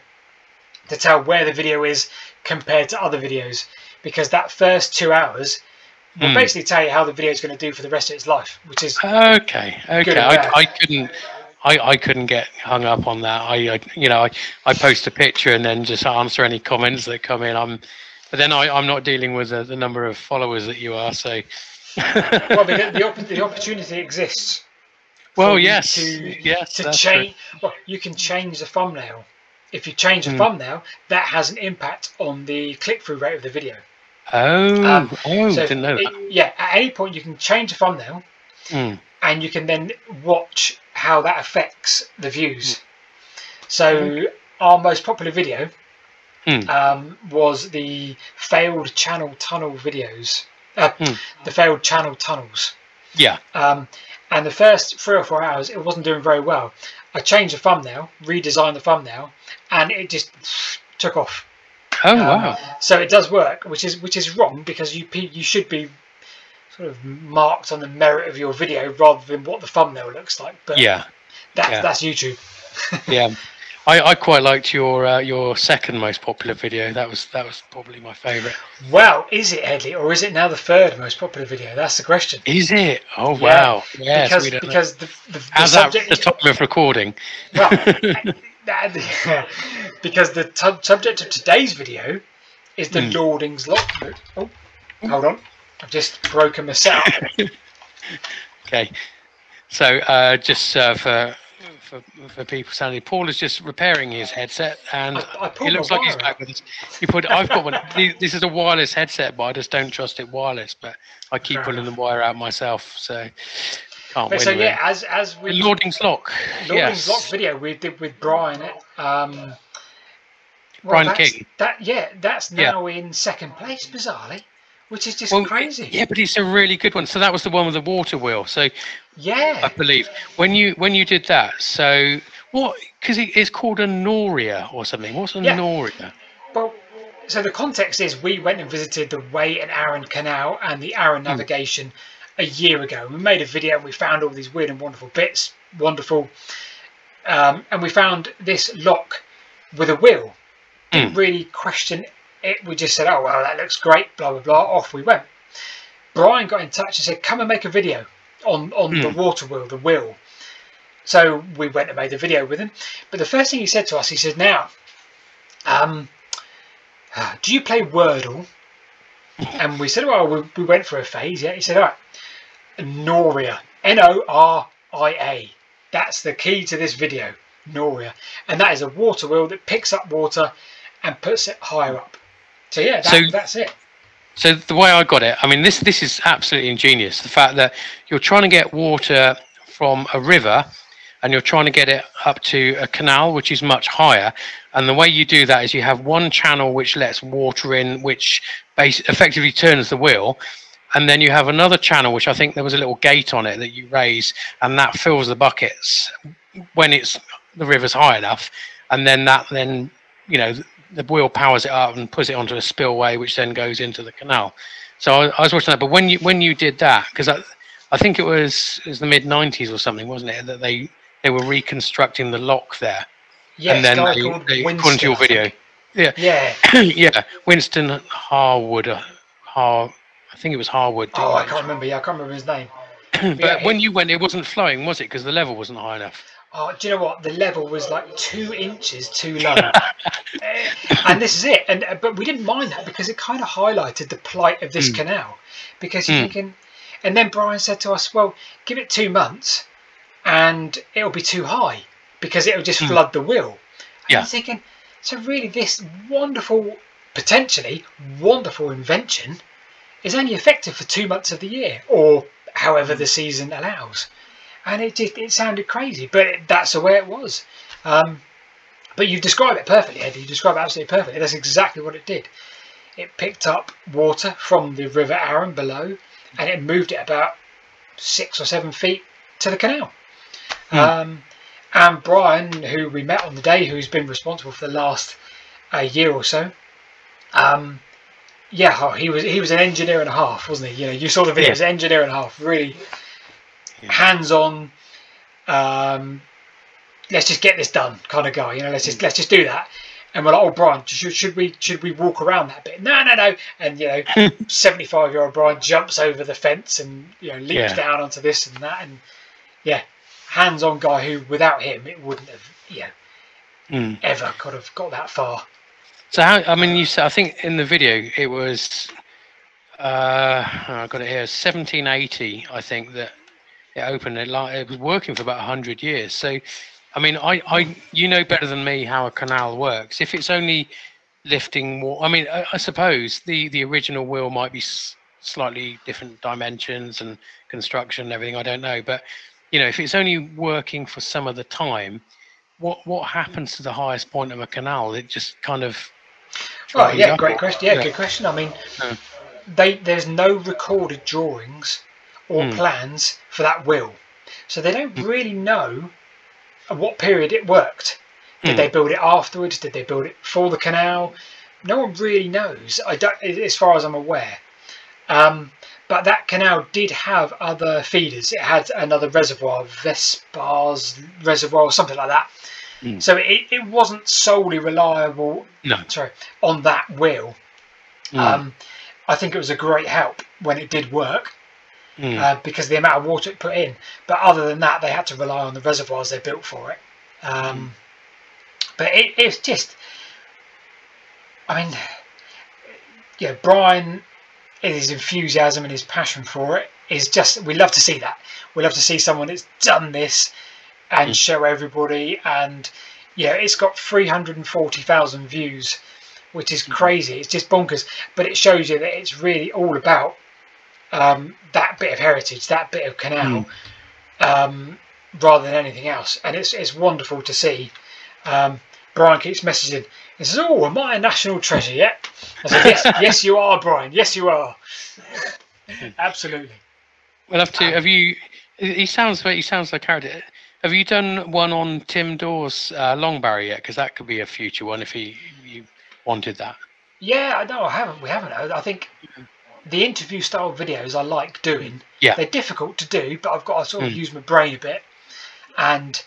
to tell where the video is compared to other videos. Because that first two hours will mm. basically tell you how the video is going to do for the rest of its life, which is okay. Okay, I, I couldn't, I, I couldn't get hung up on that. I, I you know, I, I post a picture and then just answer any comments that come in. I'm, but then I, I'm not dealing with the, the number of followers that you are. So, well, because the, opp- the opportunity exists. Well, yes, to, yes, to change. Well, you can change the thumbnail. If you change the mm. thumbnail, that has an impact on the click-through rate of the video. Oh, um, oh so didn't know that. It, yeah, at any point you can change the thumbnail mm. and you can then watch how that affects the views. So mm. our most popular video mm. um, was the failed channel tunnel videos, uh, mm. the failed channel tunnels. Yeah. Um, and the first three or four hours, it wasn't doing very well. I changed the thumbnail, redesigned the thumbnail, and it just took off. Oh wow! Um, so it does work, which is which is wrong because you you should be sort of marked on the merit of your video rather than what the thumbnail looks like. But yeah, that's yeah. that's YouTube. yeah, I, I quite liked your uh, your second most popular video. That was that was probably my favourite. Well, is it Headley, or is it now the third most popular video? That's the question. Is it? Oh wow! Yeah, yes, because we don't because know. the the, the How's subject that at the time of recording. Well. Because the t- subject of today's video is the mm. Lordings Lock. Oh, Hold on. I've just broken this out. Okay. So uh, just uh, for, for for people, Sandy, Paul is just repairing his headset, and I, I it looks like he's back with us. You put, I've got one. This is a wireless headset, but I just don't trust it wireless. But I keep uh, pulling the wire out myself, so can't win. So really. Yeah, as as we Lordings Lock, Lordings yes. Lock video we did with Brian. Um, Brian well, King. That yeah, that's now yeah. in second place, bizarrely. Which is just well, crazy. Yeah, but it's a really good one. So that was the one with the water wheel. So yeah, I believe when you when you did that. So what? Because it, it's called a Noria or something. What's a yeah. Noria? Well, so the context is we went and visited the Wey and Arran Canal and the Arran navigation mm. a year ago. We made a video and we found all these weird and wonderful bits. Wonderful, um, and we found this lock with a wheel. Didn't mm. really question. It, we just said, oh, well, that looks great, blah, blah, blah. Off we went. Brian got in touch and said, come and make a video on, on mm. the water wheel, the wheel. So we went and made a video with him. But the first thing he said to us, he said, now, um, do you play Wordle? And we said, well, we, we went for a phase, yeah. He said, all right, Noria, N O R I A. That's the key to this video, Noria. And that is a water wheel that picks up water and puts it higher up. So yeah, that, so, that's it. So the way I got it, I mean, this this is absolutely ingenious. The fact that you're trying to get water from a river and you're trying to get it up to a canal, which is much higher. And the way you do that is you have one channel which lets water in, which base, effectively turns the wheel. And then you have another channel, which I think there was a little gate on it that you raise, and that fills the buckets when it's the river's high enough. And then that then, you know, the wheel powers it up and puts it onto a spillway, which then goes into the canal. So I, I was watching that. But when you when you did that, because I, I think it was it was the mid nineties or something, wasn't it? That they they were reconstructing the lock there. Yeah, and then they, they, according to your video, yeah, yeah, yeah, Winston Harwood, uh, Har, I think it was Harwood. Oh, I can't remember. Yeah, I can't remember his name. But yeah, when it, you went, it wasn't flowing, was it? Because the level wasn't high enough. Oh, do you know what? The level was like two inches too low. And this is it. And but we didn't mind that because it kind of highlighted the plight of this mm. canal. Because mm. you can, and then Brian said to us, well, give it two months and it'll be too high because it'll just mm. flood the wheel. And yeah. I'm thinking, so really this wonderful, potentially wonderful invention is only effective for two months of the year or however the season allows. And it just, it sounded crazy, but it, that's the way it was. Um, but you describe it perfectly, Eddie. You describe it absolutely perfectly. That's exactly what it did. It picked up water from the River Arran below, and it moved it about six or seven feet to the canal. Mm. Um, and Brian, who we met on the day, who's been responsible for the last uh, year or so, um, yeah, oh, he was he was an engineer and a half, wasn't he? You know, you saw the video. Yeah. He was an engineer and a half, really. Yeah. Hands-on, um, let's just get this done kind of guy. You know, let's just let's just do that. And we're like, oh, Brian, should, should we should we walk around that bit? No, no, no. And you know, seventy-five-year-old Brian jumps over the fence and you know leaps yeah. down onto this and that. And yeah, hands-on guy who, without him, it wouldn't have you know mm. ever could have got that far. So how, I mean, you said I think in the video it was uh, I got it here seventeen eighty. I think that. It opened it like it was working for about one hundred years. So, I mean, I, I, you know better than me how a canal works. If it's only lifting water, I mean, I, I suppose the, the original wheel might be s slightly different dimensions and construction and everything. I don't know. But, you know, if it's only working for some of the time, what, what happens to the highest point of a canal? It just kind of. Well, yeah, great question. Yeah, yeah, good question. I mean, yeah. they there's no recorded drawings or mm. plans for that wheel, so they don't really know at what period it worked. Did mm. they build it afterwards? Did they build it for the canal? No one really knows. I don't, as far as I'm aware. Um, but that canal did have other feeders. It had another reservoir, Vespar's reservoir, or something like that. Mm. So it, it wasn't solely reliable. No. Sorry, on that wheel. Mm. Um, I think it was a great help when it did work. Mm. Uh, because of the amount of water it put in, but other than that, they had to rely on the reservoirs they built for it. Um, mm. But it, it's just, I mean, yeah, Brian his enthusiasm and his passion for it is just, we love to see that. We love to see someone that's done this and mm. show everybody. And yeah, it's got three hundred forty thousand views, which is crazy. It's just bonkers, but it shows you that it's really all about um, that bit of heritage, that bit of canal, mm. um, rather than anything else. And it's, it's wonderful to see. Um, Brian keeps messaging and says, "Oh, am I a national treasure yet?" I said, "Yes, yes, you are, Brian. Yes, you are. Absolutely." We'll have to. Um, have you? He sounds. He sounds like a character. Have you done one on Tim Dawes uh, Long Barrow yet? Because that could be a future one if he you wanted that. Yeah, no, I haven't. We haven't. I think the interview style videos I like doing. Yeah. They're difficult to do, but I've got to sort of mm. use my brain a bit. And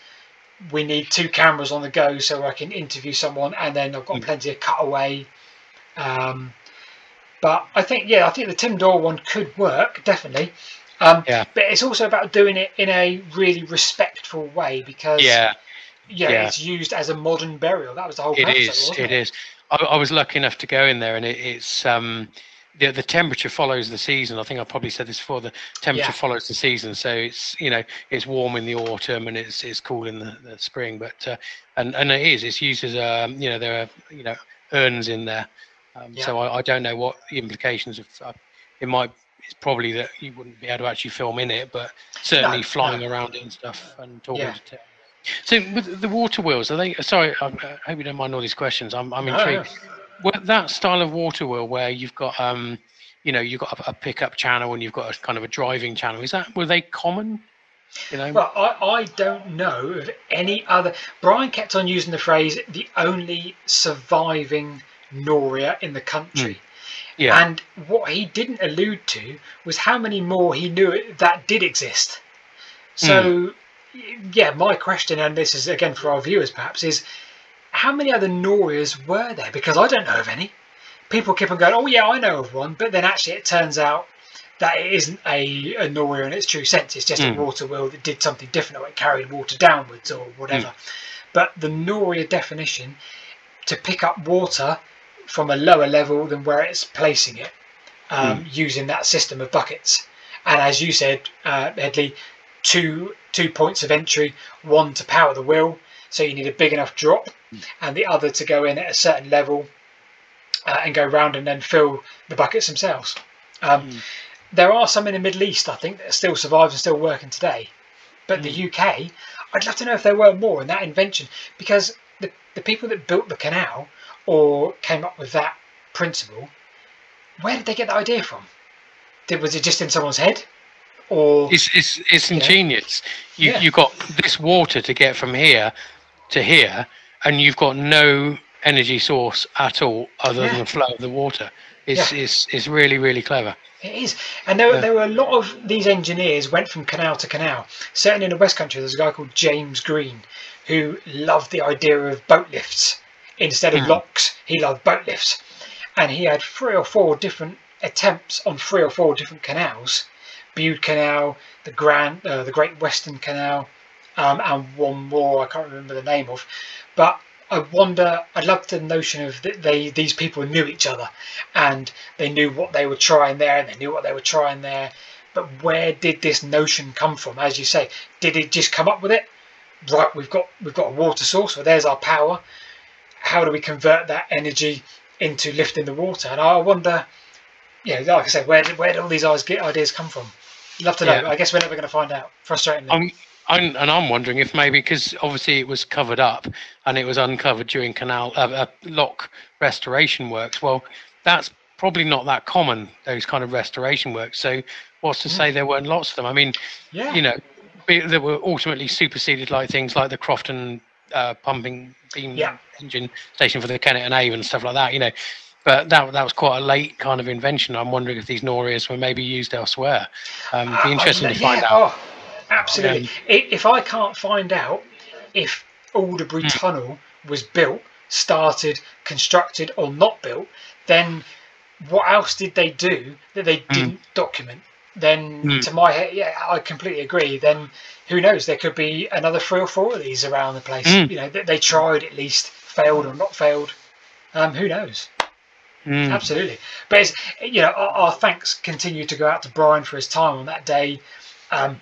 we need two cameras on the go so I can interview someone, and then I've got plenty of cutaway. Um, but I think, yeah, I think the Tim Dore one could work, definitely. Um, yeah. But it's also about doing it in a really respectful way, because yeah, yeah, yeah. it's used as a modern burial. That was the whole it concept, is, wasn't it? It is. I, I was lucky enough to go in there, and it, it's... Um, The, the temperature follows the season. I think I probably said this before. The temperature yeah. follows the season, so it's you know it's warm in the autumn and it's it's cool in the, the spring. But uh, and and it is it's used as um you know there are you know urns in there. Um, yeah. So I, I don't know what the implications of uh, it might. It's probably that you wouldn't be able to actually film in it, but certainly no, flying no. around it and stuff and talking yeah. to. So with the water wheels, are they? Sorry, I, I hope you don't mind all these questions. I'm I'm intrigued. Oh, yeah. Well, that style of water wheel where you've got, um, you know, you've got a, a pickup channel and you've got a kind of a driving channel. Is that, were they common? You know? Well, I, I don't know of any other. Brian kept on using the phrase, the only surviving Noria in the country. Mm. Yeah. And what he didn't allude to was how many more he knew that did exist. So, mm. yeah, my question, and this is again for our viewers perhaps, is, how many other Norias were there? Because I don't know of any. People keep on going, oh yeah, I know of one, but then actually it turns out that it isn't a, a Noria in its true sense. It's just mm. a water wheel that did something different, or it carried water downwards or whatever. Mm. But the Noria definition, to pick up water from a lower level than where it's placing it, um, mm. using that system of buckets. And as you said, uh, Hedley, two two points of entry, one to power the wheel, so you need a big enough drop, and the other to go in at a certain level uh, and go round and then fill the buckets themselves. Um, mm. There are some in the Middle East, I think, that still survive and still working today. But mm. the U K, I'd love to know if there were more in that invention, because the, the people that built the canal or came up with that principle, where did they get that idea from? Did, was it just in someone's head? Or It's, it's, it's you ingenious. You, yeah. You've got this water to get from here to here, and you've got no energy source at all other yeah. than the flow of the water. It's, yeah. it's, it's really, really clever. It is. And there, yeah. there were a lot of these engineers went from canal to canal. Certainly in the West Country, there's a guy called James Green who loved the idea of boat lifts. Instead of mm. locks, he loved boat lifts. And he had three or four different attempts on three or four different canals. Bude Canal, the, Grand, uh, the Great Western Canal, um, and one more I can't remember the name of. But I wonder, I love the notion of that they these people knew each other and they knew what they were trying there and they knew what they were trying there. But where did this notion come from? As you say, did it just come up with it? Right, we've got we've got a water source, well, there's our power. How do we convert that energy into lifting the water? And I wonder, yeah, like I said, where did, where did all these ideas come from? Love to know. Yeah. I guess we're never going to find out. Frustratingly. Um, I'm, and I'm wondering if maybe, because obviously it was covered up and it was uncovered during canal uh, uh, lock restoration works. Well, that's probably not that common, those kind of restoration works. So what's to mm. say there weren't lots of them? I mean, yeah. you know, that were ultimately superseded, like things like the Crofton uh, pumping beam yeah. engine station for the Kennet and Avon and stuff like that, you know. But that that was quite a late kind of invention. I'm wondering if these Norias were maybe used elsewhere. Um, it'd be interesting uh, to find yeah, out. Oh, absolutely. Um, if I can't find out if Alderbury mm. Tunnel was built, started, constructed, or not built, then what else did they do that they didn't mm. document? Then, mm. to my head, yeah, I completely agree. Then who knows? There could be another three or four of these around the place. Mm. You know, that they tried at least, failed or not failed. Um, who knows? Mm. Absolutely. But it's, you know, our, our thanks continue to go out to Brian for his time on that day. Um,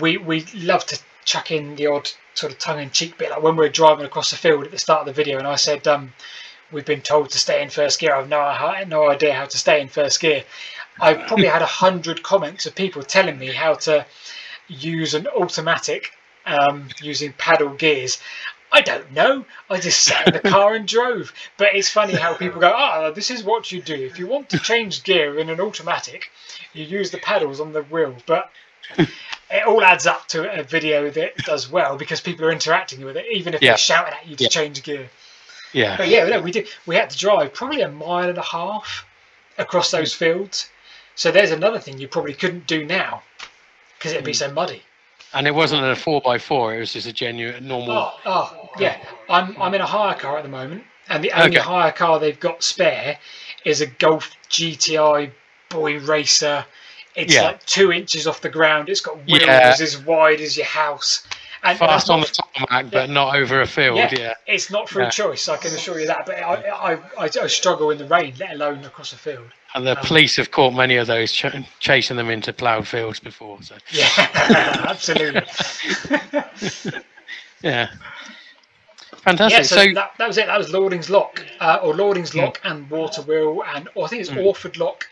we we love to chuck in the odd sort of tongue-in-cheek bit, like when we were driving across the field at the start of the video, and I said, um, "We've been told to stay in first gear. I've no I no idea how to stay in first gear." I probably had a hundred comments of people telling me how to use an automatic um, using paddle gears. I don't know. I just sat in the car and drove. But it's funny how people go, ah, oh, this is what you do. If you want to change gear in an automatic, you use the paddles on the wheel. But it all adds up to a video that does well because people are interacting with it, even if yeah. they're shouting at you to yeah. change gear. Yeah. But yeah, no, we did. We had to drive probably a mile and a half across those mm. fields. So there's another thing you probably couldn't do now because it'd be mm. so muddy. And it wasn't a four by four; it was just a genuine normal. Oh, oh yeah, I'm I'm in a hire car at the moment, and the only okay. hire car they've got spare is a Golf G T I Boy Racer. It's yeah. like two inches off the ground. It's got wheels yeah. as wide as your house. And fast on the tarmac, yeah. but not over a field. Yeah, yeah. it's not through yeah. choice. I can assure you that. But I, I, I, I struggle in the rain, let alone across a field. And the um, police have caught many of those, ch chasing them into ploughed fields before. So. Yeah, absolutely. yeah, fantastic. Yeah, so, so that, that was it. That was Lordings Lock, uh, or Lordings Lock mm. and Waterwheel, and or I think it's mm. Orford Lock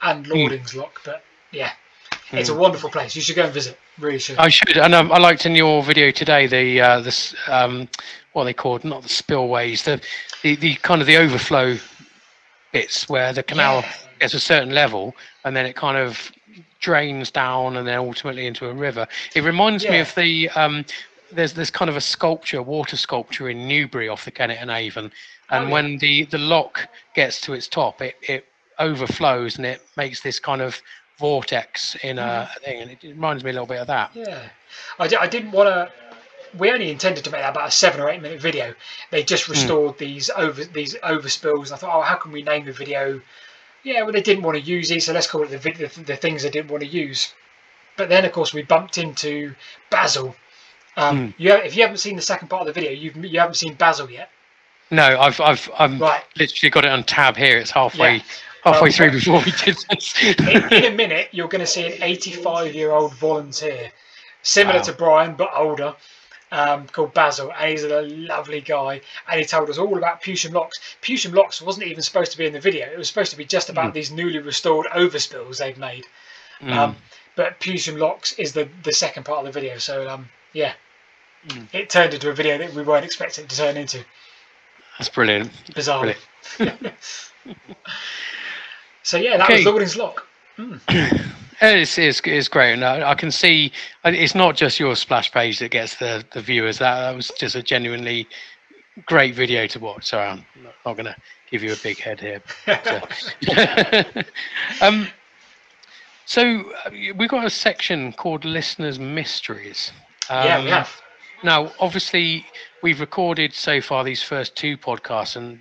and Lordings mm. Lock. But yeah, mm. it's a wonderful place. You should go and visit. Really should. I should. And um, I liked in your video today the uh, this um, what are they called? Not the spillways. The the, the kind of the overflow bits where the canal yeah. gets a certain level and then it kind of drains down and then ultimately into a river. It reminds yeah. me of the um there's this kind of a sculpture, water sculpture in Newbury off the Kennet and Avon, and oh, yeah. when the the lock gets to its top, it it overflows and it makes this kind of vortex in a mm. thing, and it reminds me a little bit of that. Yeah, I, d I didn't want to. We only intended to make that about a seven or eight minute video. They just restored mm. these over these overspills, and I thought, oh, how can we name the video? Yeah, well, they didn't want to use these, so let's call it the, the, the things they didn't want to use. But then, of course, we bumped into Basil. Um, mm. you, if you haven't seen the second part of the video, you've you haven't seen Basil yet. No, I've I've I'm right. literally got it on tab here. It's halfway yeah. halfway um, through before we did this. in, in a minute, you're going to see an eighty-five year old volunteer, similar wow. to Brian but older. Um, called Basil, and he's a lovely guy, and he told us all about Pewsey Locks. Pewsey Locks wasn't even supposed to be in the video. It was supposed to be just about mm. these newly restored overspills they've made. Mm. Um, but Pewsey Locks is the, the second part of the video, so um, yeah, mm. it turned into a video that we weren't expecting it to turn into. That's brilliant. Bizarre. Brilliant. So yeah, that okay. was Lordings Lock. Mm. It's, it's, it's great, and I, I can see it's not just your splash page that gets the, the viewers. That, that was just a genuinely great video to watch. So I'm not, not going to give you a big head here. But, uh, um, so we've got a section called Listeners' Mysteries. Um, yeah, we have. Now, obviously, we've recorded so far these first two podcasts and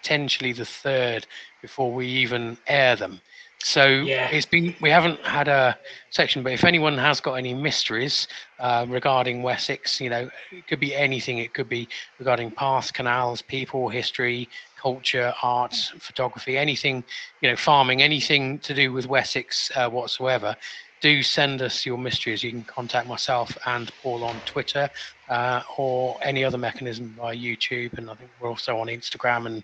potentially the third before we even air them. So yeah. it's been, we haven't had a section, but if anyone has got any mysteries uh, regarding Wessex, you know, it could be anything. It could be regarding paths, canals, people, history, culture, art, photography, anything, you know, farming, anything to do with Wessex uh, whatsoever. Do send us your mysteries. You can contact myself and Paul on Twitter uh, or any other mechanism via YouTube. And I think we're also on Instagram and,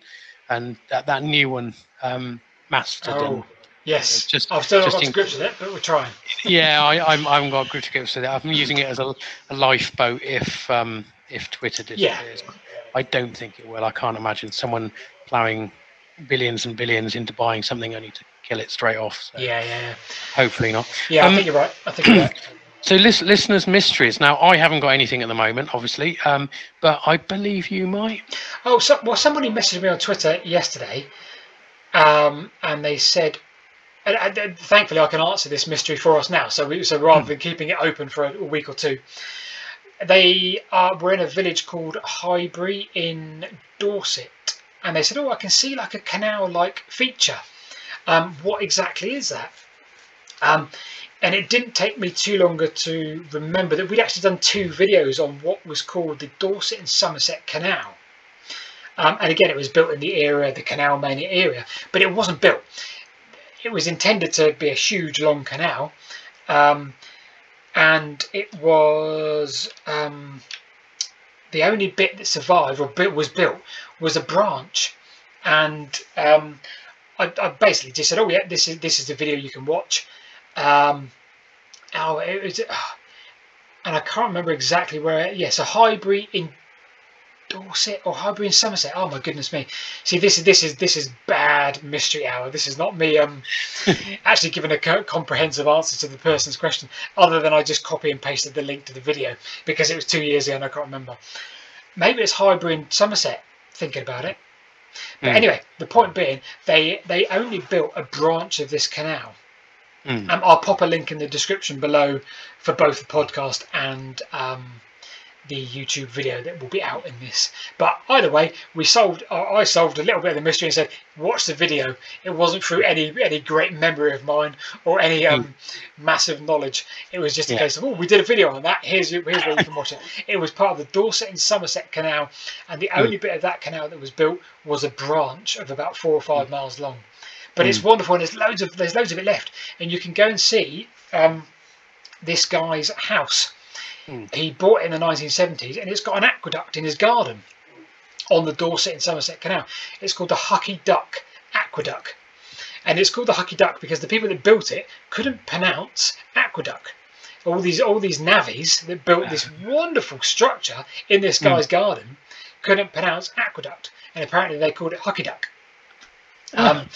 and that, that new one, um, Mastodon. Oh. Yes, just, I've still not got to grips with it, but we're trying. yeah, I, I'm, I haven't got to grips with it. I'm using it as a, a lifeboat if um, if Twitter disappears. Yeah. I don't think it will. I can't imagine someone ploughing billions and billions into buying something only to kill it straight off. So yeah, yeah, yeah. Hopefully not. Yeah, um, I think you're right. I think you're right. So list, listeners' mysteries. Now, I haven't got anything at the moment, obviously, um, but I believe you might. Oh, so, well, somebody messaged me on Twitter yesterday, um, and they said... And thankfully, I can answer this mystery for us now. So, we, so rather than keeping it open for a week or two, they are, were in a village called Highbury in Dorset, and they said, "Oh, I can see like a canal-like feature. Um, what exactly is that?" Um, and it didn't take me too long to remember that we'd actually done two videos on what was called the Dorset and Somerset Canal. Um, and again, it was built in the era, the Canal Mania era, but it wasn't built. It was intended to be a huge, long canal, um, and it was um, the only bit that survived or was built was a branch. And um, I, I basically just said, "Oh yeah, this is this is the video you can watch." Um, oh, it was, and I can't remember exactly where. Yes, yeah, so Highbury in Dorset or Highbury in Somerset. Oh my goodness me! See, this is this is this is bad mystery hour. This is not me um actually giving a comprehensive answer to the person's question, other than I just copy and pasted the link to the video because it was two years ago and I can't remember. Maybe it's Highbury in Somerset. Thinking about it, but mm. anyway, the point being, they they only built a branch of this canal. Mm. Um, I'll pop a link in the description below for both the podcast and. Um, the YouTube video that will be out in this, but either way we solved or I solved a little bit of the mystery and said watch the video. It wasn't through any any great memory of mine or any um mm. massive knowledge. It was just a yeah. case of, oh, we did a video on that, here's, here's where you can watch it. It was part of the Dorset and Somerset Canal, and the only mm. bit of that canal that was built was a branch of about four or five mm. miles long, but mm. it's wonderful, and there's loads of there's loads of it left, and you can go and see um this guy's house. He bought it in the nineteen seventies, and it's got an aqueduct in his garden on the Dorset and Somerset Canal. It's called the Hucky Duck Aqueduct, and it's called the Hucky Duck because the people that built it couldn't pronounce aqueduct. All these all these navvies that built this wonderful structure in this guy's mm. garden couldn't pronounce aqueduct, and apparently they called it Hucky Duck. Um,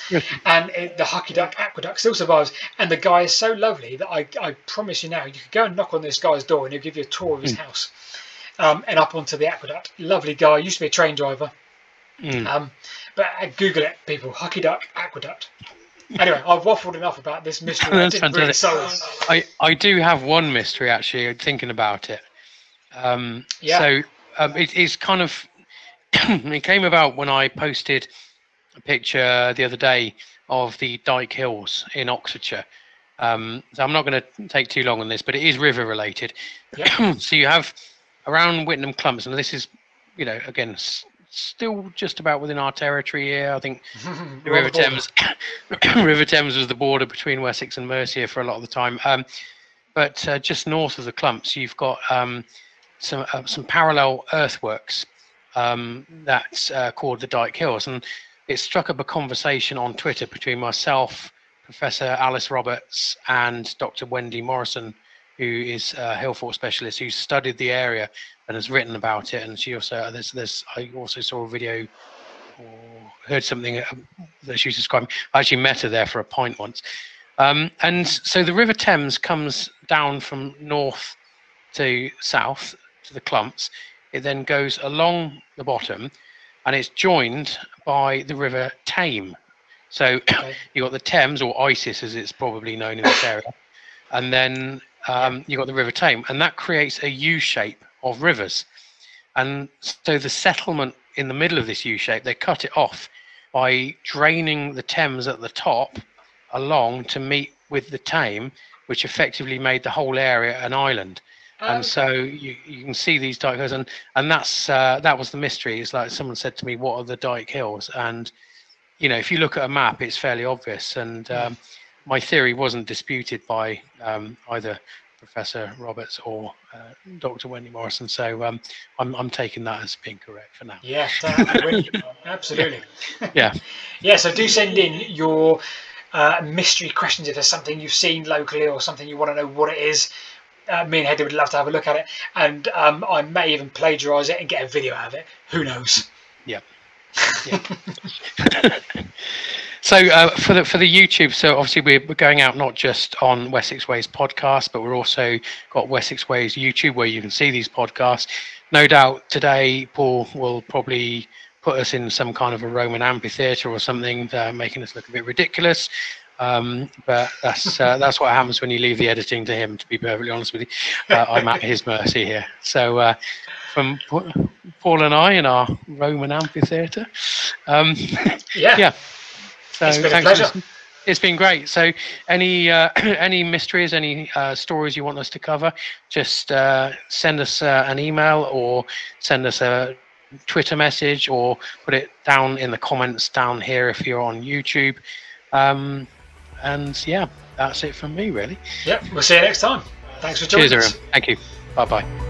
and it, the Hucky Duck Aqueduct still survives, and the guy is so lovely that I, I promise you now, you could go and knock on this guy's door and he'll give you a tour of his mm. house um, and up onto the aqueduct. Lovely guy, used to be a train driver. mm. um, but uh, Google it, people. Hucky Duck Aqueduct. Anyway, I've waffled enough about this mystery. That's fantastic. Really I, I do have one mystery actually, thinking about it. um, yeah. so um, it, it's kind of it came about when I posted a picture the other day of the Dyke Hills in Oxfordshire. Um, so I'm not going to take too long on this, but it is river related. Yep. So you have around Whittenham Clumps, and this is, you know, again, s still just about within our territory here. I think the River Thames, River Thames was the border between Wessex and Mercia for a lot of the time. Um, but uh, just north of the Clumps, you've got um, some uh, some parallel earthworks um, that's uh, called the Dyke Hills, and it struck up a conversation on Twitter between myself, Professor Alice Roberts, and Doctor Wendy Morrison, who is a hillfort specialist who studied the area and has written about it. And she also, there's, there's, I also saw a video or heard something that she was describing. I actually met her there for a pint once. Um, and so the River Thames comes down from north to south to the Clumps. It then goes along the bottom, and it's joined by the River Tame. So okay. You've got the Thames, or Isis as it's probably known in this area, and then um, you've got the River Tame, and that creates a U-shape of rivers. And so the settlement in the middle of this U-shape, they cut it off by draining the Thames at the top along to meet with the Tame, which effectively made the whole area an island. And so you, you can see these dyke hills, and and that's uh, that was the mystery. It's like someone said to me, "What are the Dyke Hills?" And you know, if you look at a map, it's fairly obvious. And um, my theory wasn't disputed by um, either Professor Roberts or uh, Doctor Wendy Morrison. So um, I'm I'm taking that as being correct for now. Yeah, absolutely. Yeah. Yeah. So do send in your uh, mystery questions if there's something you've seen locally or something you want to know what it is. Uh, me and Heather would love to have a look at it, and um, I may even plagiarise it and get a video out of it. Who knows? Yeah. yeah. So uh, for the for the YouTube, so obviously we're going out not just on Wessex Ways podcast, but we're also got Wessex Ways YouTube where you can see these podcasts. No doubt today, Paul will probably put us in some kind of a Roman amphitheatre or something, uh, making us look a bit ridiculous. Um, but that's uh, that's what happens when you leave the editing to him. To be perfectly honest with you, uh, I'm at his mercy here. So uh, from Paul and I in our Roman amphitheatre. Um, yeah, yeah. So it's been a pleasure. It's been great. So any uh, any mysteries, any uh, stories you want us to cover, just uh, send us uh, an email or send us a Twitter message or put it down in the comments down here if you're on YouTube. Um, and yeah, that's it from me, really. Yep, we'll see you next time. Thanks for joining us. Cheers, everyone. Thank you. Bye-bye.